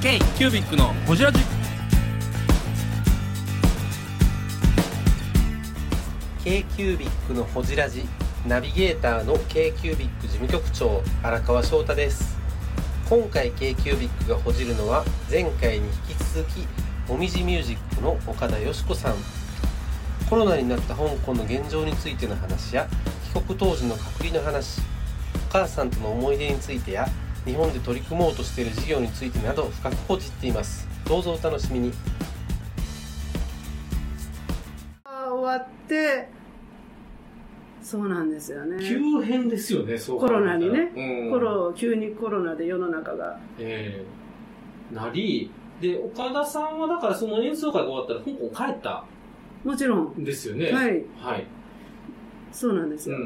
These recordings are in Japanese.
K-CUBIC のホジラジ。 K-CUBIC のホジラジナビゲーターの K-CUBIC 事務局長荒川翔太です。今回 K-CUBIC がほじるのは、前回に引き続きもみじミュージックの岡田よしこさん。コロナになった香港の現状についての話や、帰国当時の隔離の話、お母さんとの思い出についてや、日本で取り組もうとしている事業についてなど深くほじっています。どうぞお楽しみに。終わって、そうなんですよね、急変ですよね。そうコロナにね、急にコロナで世の中が、なりで、岡田さんはだからその演奏会が終わったら香港帰った、もちろんですよね。はい、はい、そうなんですよ、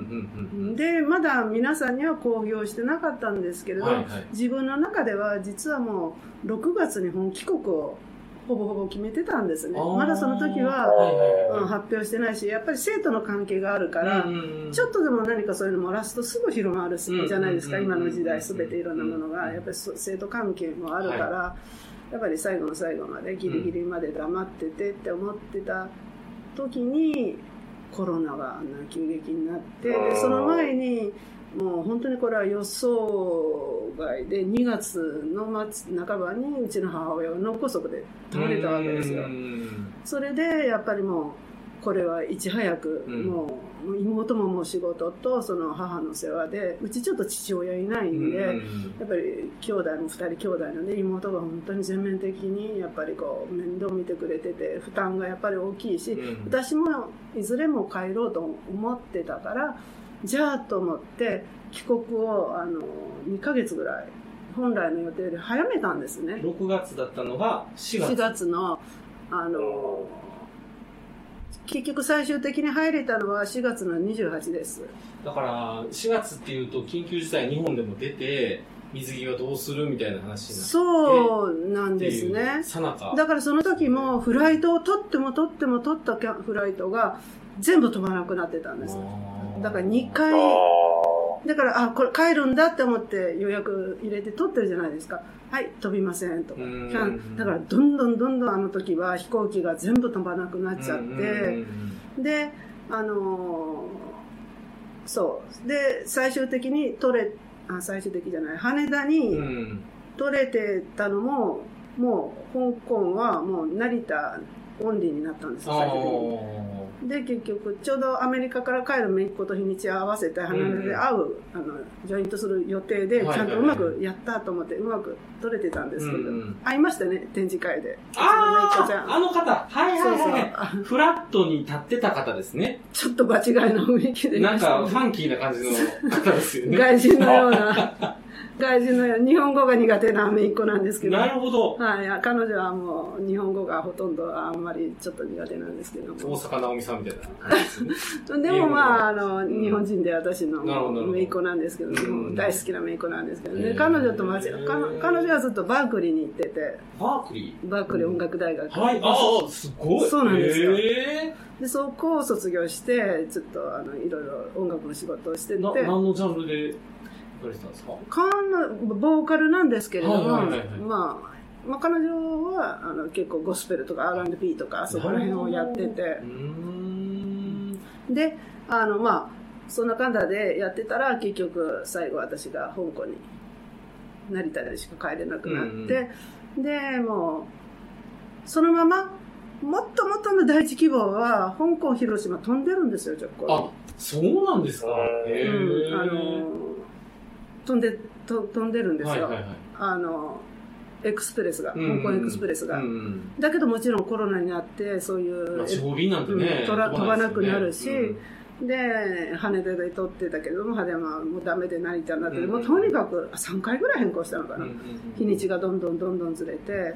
で、まだ皆さんには公表してなかったんですけれど、自分の中では実はもう6月に本帰国をほぼほぼ決めてたんですね。まだその時は、発表してないし、やっぱり生徒の関係があるから、ちょっとでも何かそういうの漏らすとすぐ広まるじゃないですか、今の時代全ていろんなものがやっぱり生徒関係もあるから、やっぱり最後の最後までギリギリまで黙っててって思ってた時に、コロナが急激になって、でその前にもう本当にこれは予想外で、2月の末半ばにうちの母親が脳梗塞で倒れたわけですよ。それでやっぱりもうこれはいち早く、もう妹ももう仕事とその母の世話で、うちちょっと父親いないんで、やっぱり兄弟も2人兄弟なんで、妹が本当に全面的にやっぱりこう面倒見てくれてて、負担がやっぱり大きいし、私もいずれも帰ろうと思ってたから、じゃあと思って帰国を2ヶ月ぐらい本来の予定より早めたんですね。6月だったのが4月、4月の結局最終的に入れたのは4月の28です。だから4月っていうと緊急事態、日本でも出て水着はどうするみたいな話になって、そうなんですね。さなかだからその時もフライトを取ったフライトが全部飛ばなくなってたんです。だから2回、だからこれ帰るんだって思って予約入れて取ってるじゃないですか。はい、飛びませんとか。だからどんどんあの時は飛行機が全部飛ばなくなっちゃって、で、そう。で、羽田に取れてたのも、もう香港はもう成田オンリーになったんですよ、最終的に。で、結局ちょうどアメリカから帰る姪っ子と日にち合わせて離れで会う、ジョイントする予定で、ちゃんとうまくやったと思ってうまく取れてたんですけど、会いましたね、展示会で。あの方、はい、フラットに立ってた方ですね。ちょっと場違いの雰囲気で、なんかファンキーな感じの方ですよね。外人のような日本語が苦手な姪っ子なんですけど、なるほど、はい、彼女はもう日本語がほとんどあんまりちょっと苦手なんですけども、大阪直美さんみたいな感じですね。でもまあ、日本人で私の姪っ子なんですけど、大好きな姪っ子なんですけど、で彼女はずっとバークリーに行ってて、バークリー音楽大学、はい、ああすごい、そうなんですよ。でそこを卒業して、ちょっといろいろ音楽の仕事をしてて、何のジャンルでボーカルなんですけれども、彼女は結構ゴスペルとか R&B とかそこら辺をやってて、でそんなかんだでやってたら、結局最後私が香港に成田でしか帰れなくなって、でもうそのままもっとの第一希望は香港広島飛んでるんですよ、直行。あ、そうなんですか。飛んでるんですよ、エクスプレスが、香港エクスプレスが、だけどもちろんコロナになって、そういう地方便なんてね、飛ばなくなるし、で羽田で取ってたけども、羽田はもうダメで成田になって、もうとにかく3回ぐらい変更したのかな、日にちがどんどんずれて、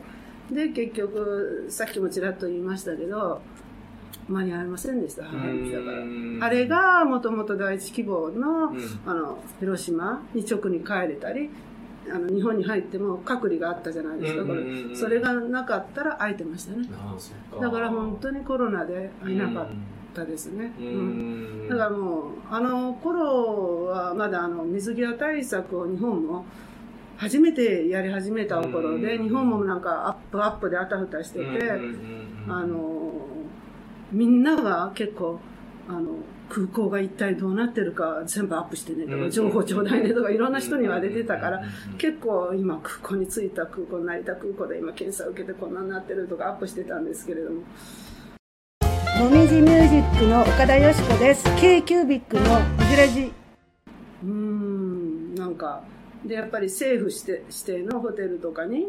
で結局さっきもちらっと言いましたけど、間に合いませんでした。だからあれがもともと第一希望の、広島に直に帰れたり、日本に入っても隔離があったじゃないですか。それがなかったら空いてましたね。だから本当にコロナで会えなかったですね。だからもうあの頃はまだ水際対策を日本も初めてやり始めた頃で、日本もなんかアップであたふたしてて、みんなが結構空港が一体どうなってるか全部アップしてねとか、情報ちょうだいねとか、いろんな人には出てたから、結構今空港に着いた、空港成田空港で今検査を受けてこんなになってるとかアップしてたんですけれども。もみじミュージックの岡田よしこです。 K-CUBIC のこじらじ。なんかでやっぱり政府指定のホテルとかに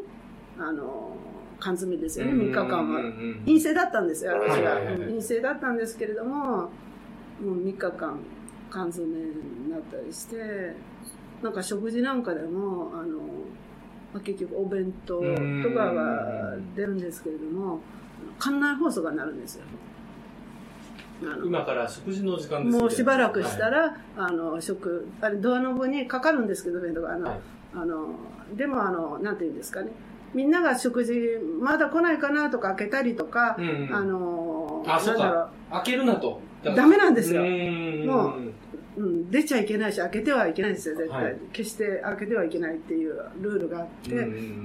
缶詰ですよね、3日間は。陰性だったんですよ、私が。陰性だったんですけれども、もう3日間缶詰になったりして、なんか食事なんかでも結局お弁当とかは出るんですけれども、館内放送が鳴るんですよ。今から食事の時間ですね。もうしばらくしたら、あれドアノブにかかるんですけど、弁当がでもなんていうんですかね、みんなが食事まだ来ないかなとか開けたりとか、そうか、開けるなとダメなんですよ。もう、出ちゃいけないし、開けてはいけないんですよ、絶対、はい、決して開けてはいけないっていうルールがあって、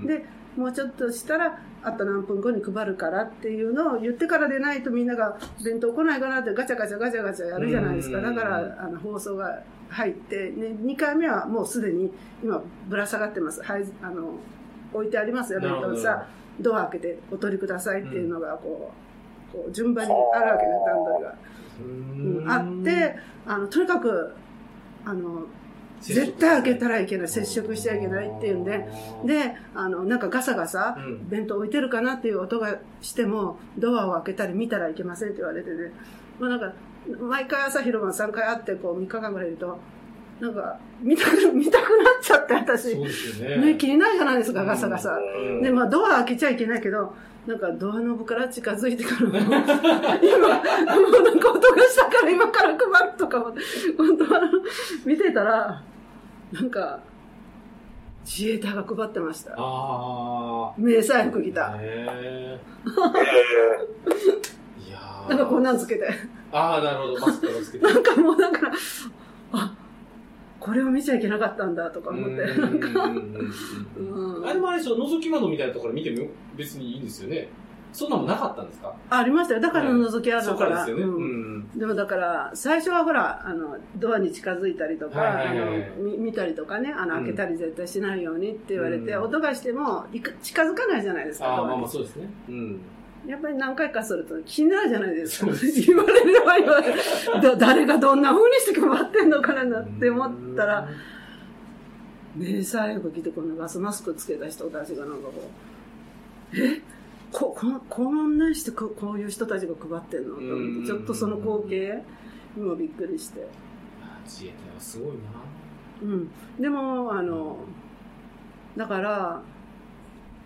でもうちょっとしたらあと何分後に配るからっていうのを言ってからでないと、みんなが弁当来ないかなってガチャガチャやるじゃないですか。だから放送が入って、ね、2回目はもうすでに今ぶら下がってます。置いてありますよ、弁当さ、ドア開けてお取りくださいっていうのがこう順番にあるわけで、段取りがあって、とにかく絶対開けたらいけない、接触しちゃいけないっていうんで、なんかガサガサ、弁当置いてるかなっていう音がしても、ドアを開けたり見たらいけませんって言われてね、なんか毎回朝昼晩3回会って、こう3日間ぐらいいると、なんか見たくなっちゃって私、ね、気にないじゃないですか、ガサガサ。で、まあドア開けちゃいけないけど、なんかドアノブから近づいてくる。今、もうなんか音がしたから今から配るとかも、本当見てたら、なんか自衛隊が配ってました。迷彩服着た。なんかこんなんつけて。なるほど、マスクをつけて。なんかもうだから、これを見ちゃいけなかったんだとか思って、あれもあれでしょ、覗き窓みたいなところ見ても別にいいんですよね。そんなもなかったんですか？ありましたよ、だから覗き窓から。でもだから最初はほらドアに近づいたりとか見たりとかね、開けたり絶対しないようにって言われて、音がしても近づかないじゃないですか。まあまあそうですね。やっぱり何回かすると気になるじゃないですか。言われれば言われる。誰がどんな風にして配ってんのかなって思ったら、迷彩服着てこのガスマスクつけた人たちがなんかこう、こんなしてこういう人たちが配ってんのと思って、ちょっとその光景にもびっくりして。自衛隊はすごいな。でもだから。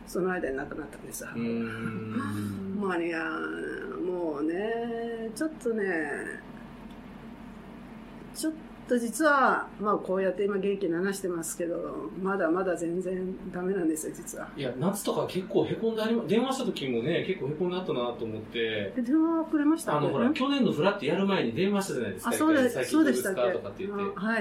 その間に亡くなったんです。マリア、もうね、ちょっと実は、まあこうやって今元気に話してますけど、まだまだ全然ダメなんですよ、実は。いや、夏とか結構へこんで電話した時もね、結構へこんだったなと思って。電話くれました？ほら、去年のフラットやる前に電話したじゃないですか。そうでしたっけ？はい、あ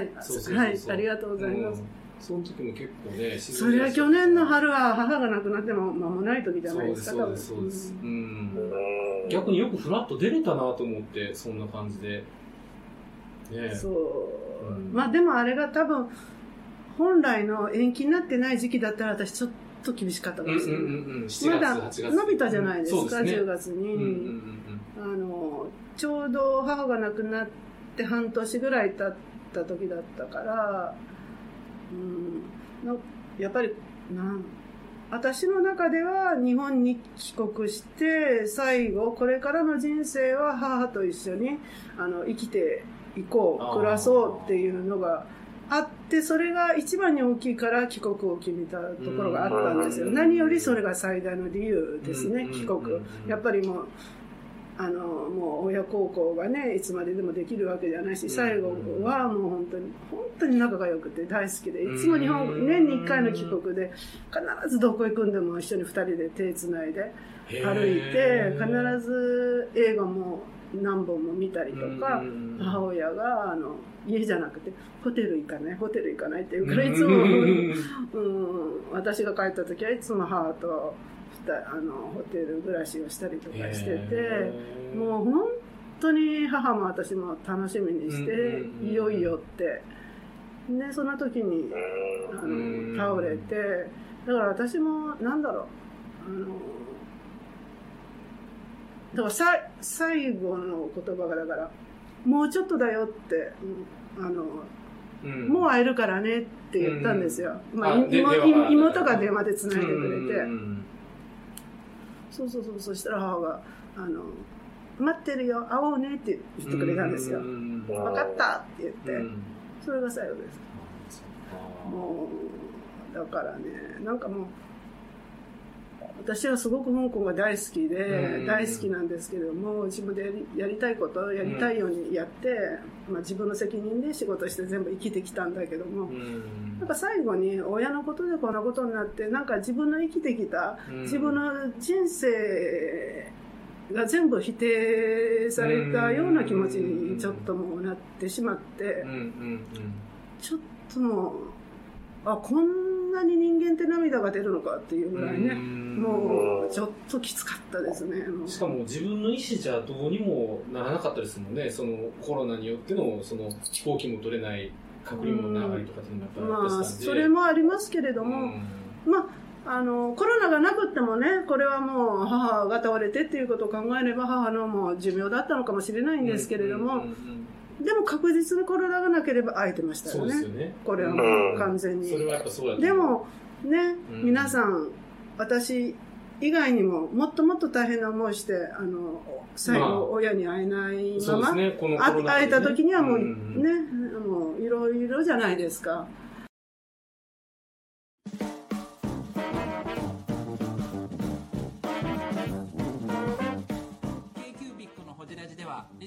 りがとうございます。その時も結構ね、それは去年の春は母が亡くなっても間もない時じゃないですか。そうです。逆によくフラッと出れたなと思って、そんな感じで。そう。まあでもあれが多分本来の延期になってない時期だったら私ちょっと厳しかったかもしれない。まだ伸びたじゃないですか、10月に。ちょうど母が亡くなって半年ぐらい経った時だったから。やっぱり私の中では日本に帰国して最後これからの人生は母と一緒に生きていこう、暮らそうっていうのがあって、それが一番に大きいから帰国を決めたところがあったんですよ。何よりそれが最大の理由ですね、帰国。やっぱりもう親孝行がね、いつまででもできるわけじゃないし、最後はもう本当に仲が良くて大好きで、いつも日本、年に1回の帰国で必ずどこ行くんでも一緒に2人で手つないで歩いて、必ず映画も何本も見たりとか、母親が家じゃなくてホテル行かないって言うから、いつも私が帰った時はいつも母とホテル暮らしをしたりとかしてて、もう本当に母も私も楽しみにしていよいよってで、そんな時に倒れて、だから私もなんだろうだから最後の言葉がだからもうちょっとだよってもう会えるからねって言ったんですよ、まあ、妹が電話でつないでくれて、そうそしたら母が待ってるよ会おうねって言ってくれたんですよ、分かったって言って、それが最後です。もうだからね、なんかもう私はすごく香港が大好きで、大好きなんですけれども、自分でやりたいことをやりたいようにやって、まあ、自分の責任で仕事して全部生きてきたんだけども、なんか最後に親のことでこんなことになって、なんか自分の生きてきた、自分の人生が全部否定されたような気持ちにちょっともうなってしまって、ちょっともうこんなに人間って涙が出るのかっていうぐらいね、もうちょっときつかったですね。しかも自分の意思じゃどうにもならなかったですもんね。そのコロナによってのその飛行機も取れない隔離も長いとかっていうのがあったんで、まあそれもありますけれども、まあコロナがなくってもね、これはもう母が倒れてっていうことを考えれば母のもう寿命だったのかもしれないんですけれども。でも確実にコロナがなければ会えてましたよね。そうですよね。これはもう完全に。それはやっぱそうだね。でもね、皆さん私以外にももっともっと大変な思いして最後親に会えないまま、会えた時にはもうね、もういろいろじゃないですか。リ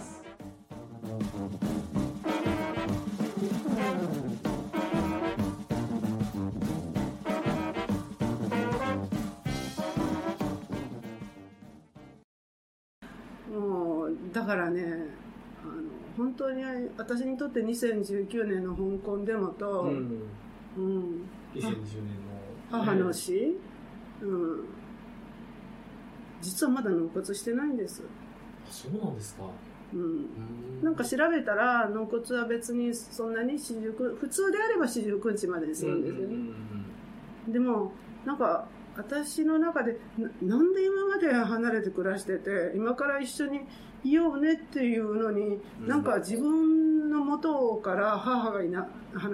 す。だからね、本当に私にとって2019年の香港デモと、2020年の母の死、実はまだ納骨してないんです。そうなんですか。なんか調べたら納骨は別にそんなに普通であれば49日までにするんですよね。でもなんか私の中でなんで今まで離れて暮らしてて今から一緒にいようねっていうのに、なんか自分の元から母がいな、まあ、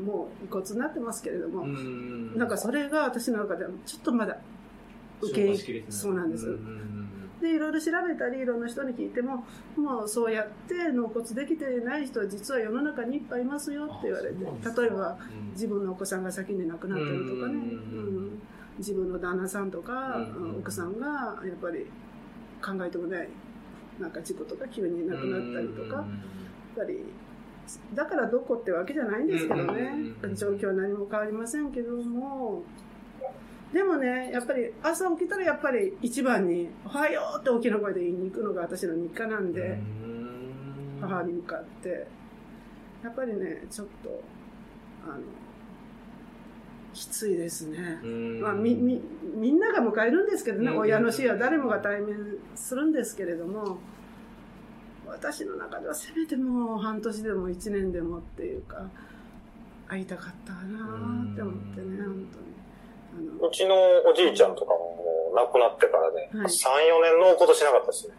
もう遺骨になってますけれども、なんかそれが私の中ではちょっとまだ受け入れ、そうなんです。でいろいろ調べたりいろんな人に聞いても、もうそうやって納骨できてない人は実は世の中にいっぱいいますよって言われて、例えば自分のお子さんが先に亡くなってるとかね、自分の旦那さんとか、奥さんがやっぱり考えてもないなんか事故とか急に亡くなったりとか、やっぱりだからどこってわけじゃないんですけどね、状況は何も変わりませんけども、でもね、やっぱり朝起きたらやっぱり一番におはようって大きな声で言いに行くのが私の日課なんで、母に向かってやっぱりね、ちょっときついですね。まあ、みんなが迎えるんですけどね、親の死は誰もが対面するんですけれども、私の中ではせめてもう半年でも1年でもっていうか会いたかったなって思ってね、本当にうちのおじいちゃんとかも亡くなってからね、3、4年納骨しなかったですね。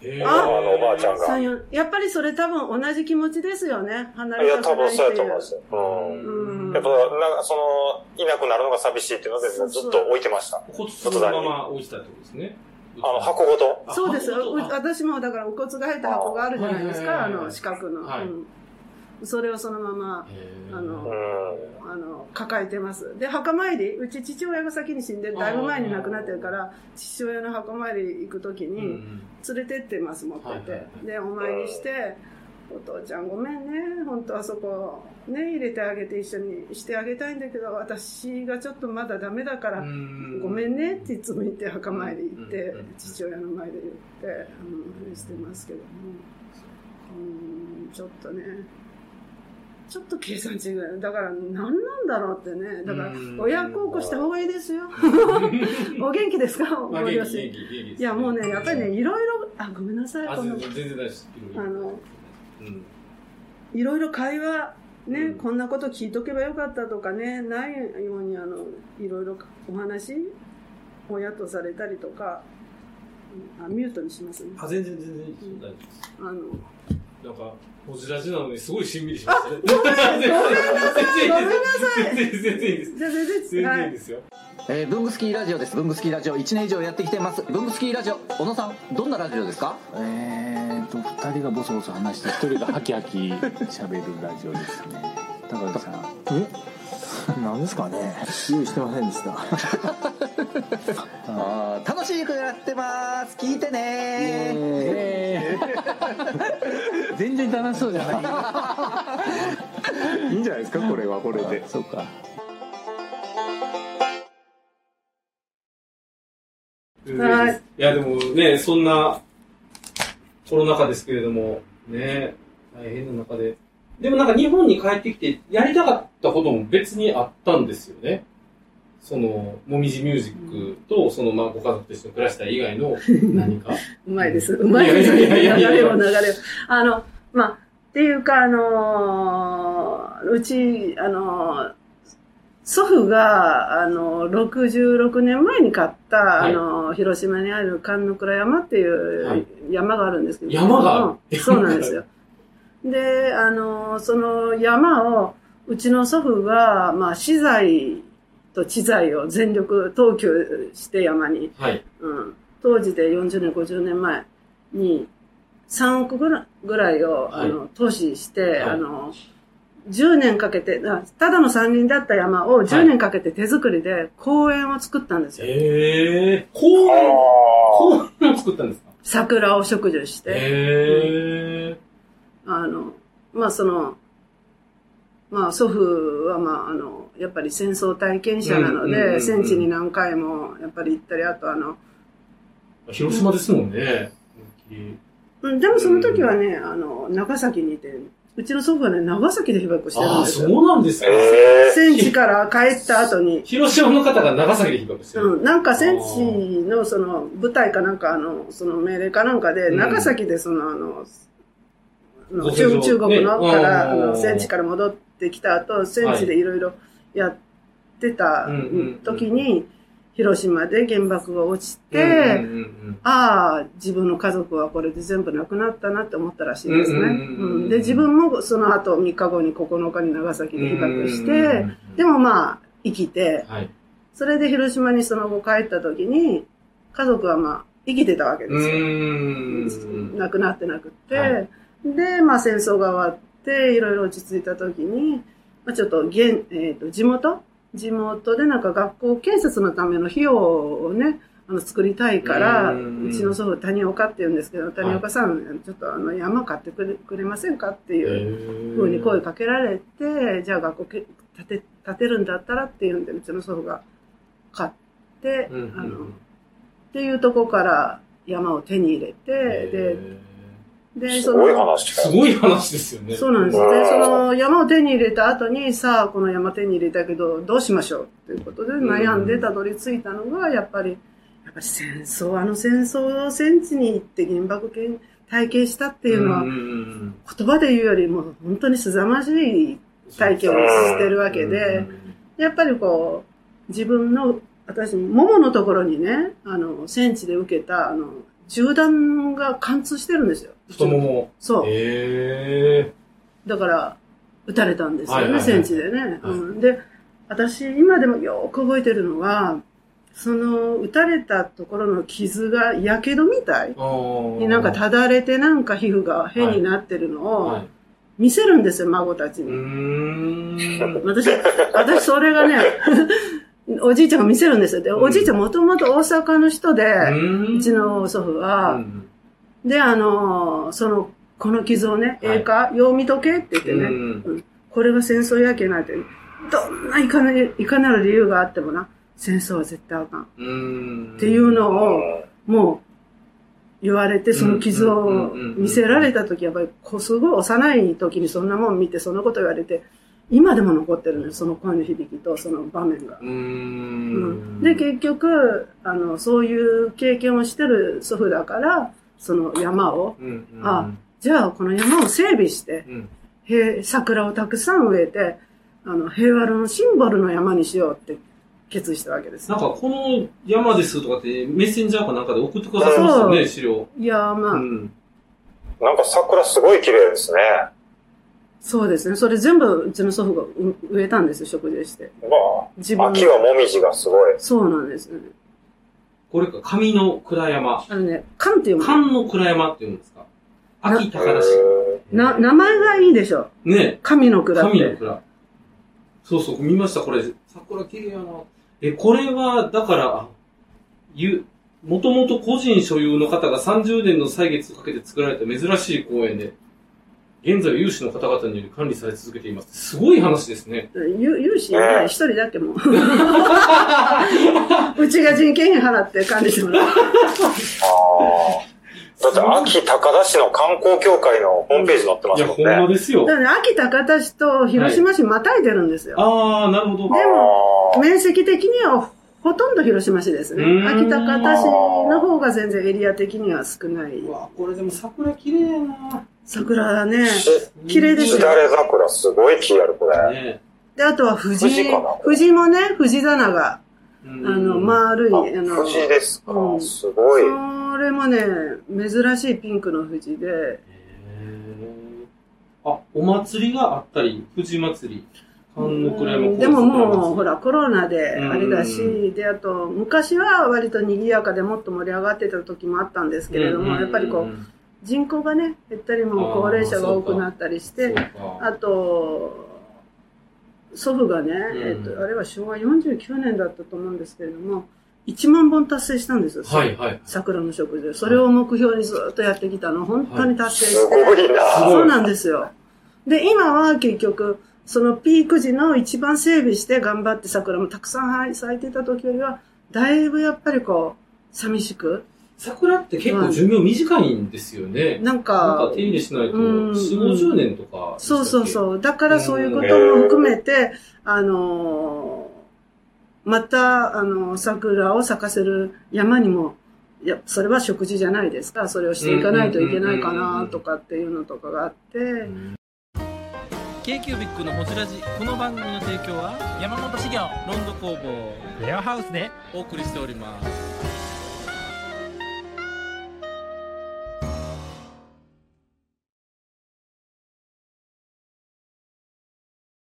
おばあちゃんがやっぱりそれ多分同じ気持ちですよね。離れたくないっていう。いや多分そうやと思いますよ。やっぱなんかそのいなくなるのが寂しいっていうのでずっと置いてました。骨そのまま置いてたってことですね。箱ごと。そうです。私もだからお骨が入った箱があるじゃないですか、四角の、それをそのまま抱えてます。で墓参り、うち父親が先に死んでだいぶ前に亡くなってるから、父親の墓参り行く時に連れてってます、持ってて、はいはい、でお参りして、お父ちゃんごめんね、本当あそこね入れてあげて一緒にしてあげたいんだけど、私がちょっとまだダメだからごめんねっていつも言って墓参り行って父親の前で言って、してますけども、ちょっとね、ちょっと計算違う。だから何なんだろうってね。だから親孝行した方がいいですよ。お元気ですか、ご両親。いやもうね、やっぱりね、いろいろ、あ、ごめんなさい、この全然大事。いろいろ会話ね、こんなこと聞いとけばよかったとかね、ないようにいろいろお話親とされたりとか、ミュートにしますね。あ、全然大丈夫です。なんかホジラジなのにすごいしんみりしますね。ごめんなさい。全然いいです。全然いいですよ。ブングスキーラジオです。ブングスキーラジオ1年以上やってきてます。ブングスキーラジオ、小野さんどんなラジオですか？2人がボソボソ話して1人がハキハキ喋るラジオですね。高橋さん。なんですかね。用意してませんでした。あ、楽しい曲やってます。聞いてね。全然楽しそうじゃない。いいんじゃないですか。これはこれで。そうか。はい。いやでもね、そんなコロナ禍ですけれどもね、大変な中で。でもなんか日本に帰ってきてやりたかったことも別にあったんですよね。そのもみじミュージックとそのまあご家族と一緒に暮らした以外の何か。うまいです。流れを。まあっていうかうち祖父が66年前に買った、はい、広島にある神の倉山っていう山があるんですけど。山がある。そうなんですよ。で、その山を、うちの祖父が、まあ、私財と知財を全力投球して山に、はい、当時で40年、50年前に3億ぐらいを、投資して、はい、10年かけて、ただの山林だった山を10年かけて手作りで公園を作ったんですよ。公園を作ったんですか？桜を植樹して。祖父は、やっぱり戦争体験者なので、戦地に何回も、やっぱり行ったり、あと広島ですもんね。でもその時はね、長崎にいて、うちの祖父はね、長崎で被爆してるんですよ。あ、そうなんですか。戦地から帰った後に。広島の方が長崎で被爆してる。なんか戦地の、その、部隊かなんか、その命令かなんかで、長崎で、中国のから、戦地から戻ってきた後、戦地でいろいろやってた時に、広島で原爆が落ちて、ああ、自分の家族はこれで全部亡くなったなって思ったらしいですね。で、自分もその後3日後に9日に長崎で被爆して、でもまあ、生きて、それで広島にその後帰った時に、家族はまあ、生きてたわけですよ。亡くなってなくって、で、まあ戦争が終わって、いろいろ落ち着いた時に、まあ、ちょっと、地元でなんか学校建設のための費用をね、作りたいから、うちの祖父、谷岡って言うんですけど、谷岡さん、ちょっと山買ってくれませんかっていうふうに声かけられて、じゃあ学校建てるんだったらっていうんで、うちの祖父が買って、っていうとこから山を手に入れて、すごい話ですよね。そうなんです。で、その山を手に入れた後に、さあ、この山手に入れたけど、どうしましょうということで悩んでたどり着いたのが、やっぱり戦争、戦争を戦地に行って原爆体験したっていうのは、言葉で言うよりも本当にすざまじい体験をしてるわけで、やっぱりこう、自分の、私、もものところにね、戦地で受けた、銃弾が貫通してるんですよ。太もも。そう。だから、撃たれたんですよね、戦地でね。で、私、今でもよく覚えてるのは、撃たれたところの傷が、やけどみたいになんかただれて、なんか皮膚が変になってるのを、見せるんですよ、孫たちに。私それがね、おじいちゃんが見せるんですよ。で、おじいちゃんもともと大阪の人で、うちの祖父は、で、この傷をね、ええか、よう見とけって言ってね、これが戦争やけないって、どんないかなる理由があってもな、戦争は絶対あかん。っていうのを、もう、言われて、その傷を見せられた時、やっぱり、すごい幼い時にそんなもん見て、そんなこと言われて、今でも残ってるのよ、その声の響きとその場面が。で、結局、そういう経験をしてる祖父だから、その山を、じゃあこの山を整備して、桜をたくさん植えて、平和のシンボルの山にしようって決意したわけです、ね。なんかこの山ですとかってメッセンジャーかなんかで送ってくださいましたよね、資料。いや、まあ、なんか桜すごい綺麗ですね。そうですね。それ全部うちの祖父が植えたんですよ、植樹して。まあ、秋はもみじがすごい。そうなんですね。これか、上の倉山。関って読む。関の倉山って言うんですか。秋高田市。名前がいいでしょ。ね。上の倉って。上の倉。そうそう、見ました、これ。桜綺麗やな。これは、だから、もともと個人所有の方が30年の歳月をかけて作られた珍しい公園で、現在有志の方々により管理され続けています。すごい話ですね。有志ね、一人だけも。うちが人件費払って管理してもらう。だって、安芸高田市の観光協会のホームページ載ってますもんね。いや、ほんまですよ。だから、安芸高田市と広島市またいでるんですよ。はい、ああ、なるほど。でも、面積的にはほとんど広島市ですね。安芸高田市の方が全然エリア的には少ない。うわ、これでも桜綺麗やな。桜ね、綺麗ですよ。しだれ桜すごい木ある、これ。ね、で、あとは藤もね、藤棚が。丸い、藤ですか、すごい。それもね、珍しいピンクの藤で。へー。あ、お祭りがあったり、藤祭り。でももう、ほら、コロナであれだし、で、あと、昔は割と賑やかでもっと盛り上がってた時もあったんですけれども、やっぱりこう、人口がね、減ったりも高齢者が多くなったりして、あと、祖父がね、あれは昭和49年だったと思うんですけれども、1万本達成したんですよ。桜の植樹。それを目標にずっとやってきたの、本当に達成して。そうなんですよ。で、今は結局、そのピーク時の一番整備して頑張って桜もたくさん咲いてた時よりは、だいぶやっぱりこう、寂しく。桜って結構寿命短いんですよね。なんか手入れしないと、40、50年とか。そうそうそう。だからそういうことも含めて、また、桜を咲かせる山にも、いや、それは食事じゃないですか。それをしていかないといけないかな、とかっていうのとかがあって。K-CUBIC のホジラジ、この番組の提供は、山本資源、ロンド工房、レアハウスでお送りしております。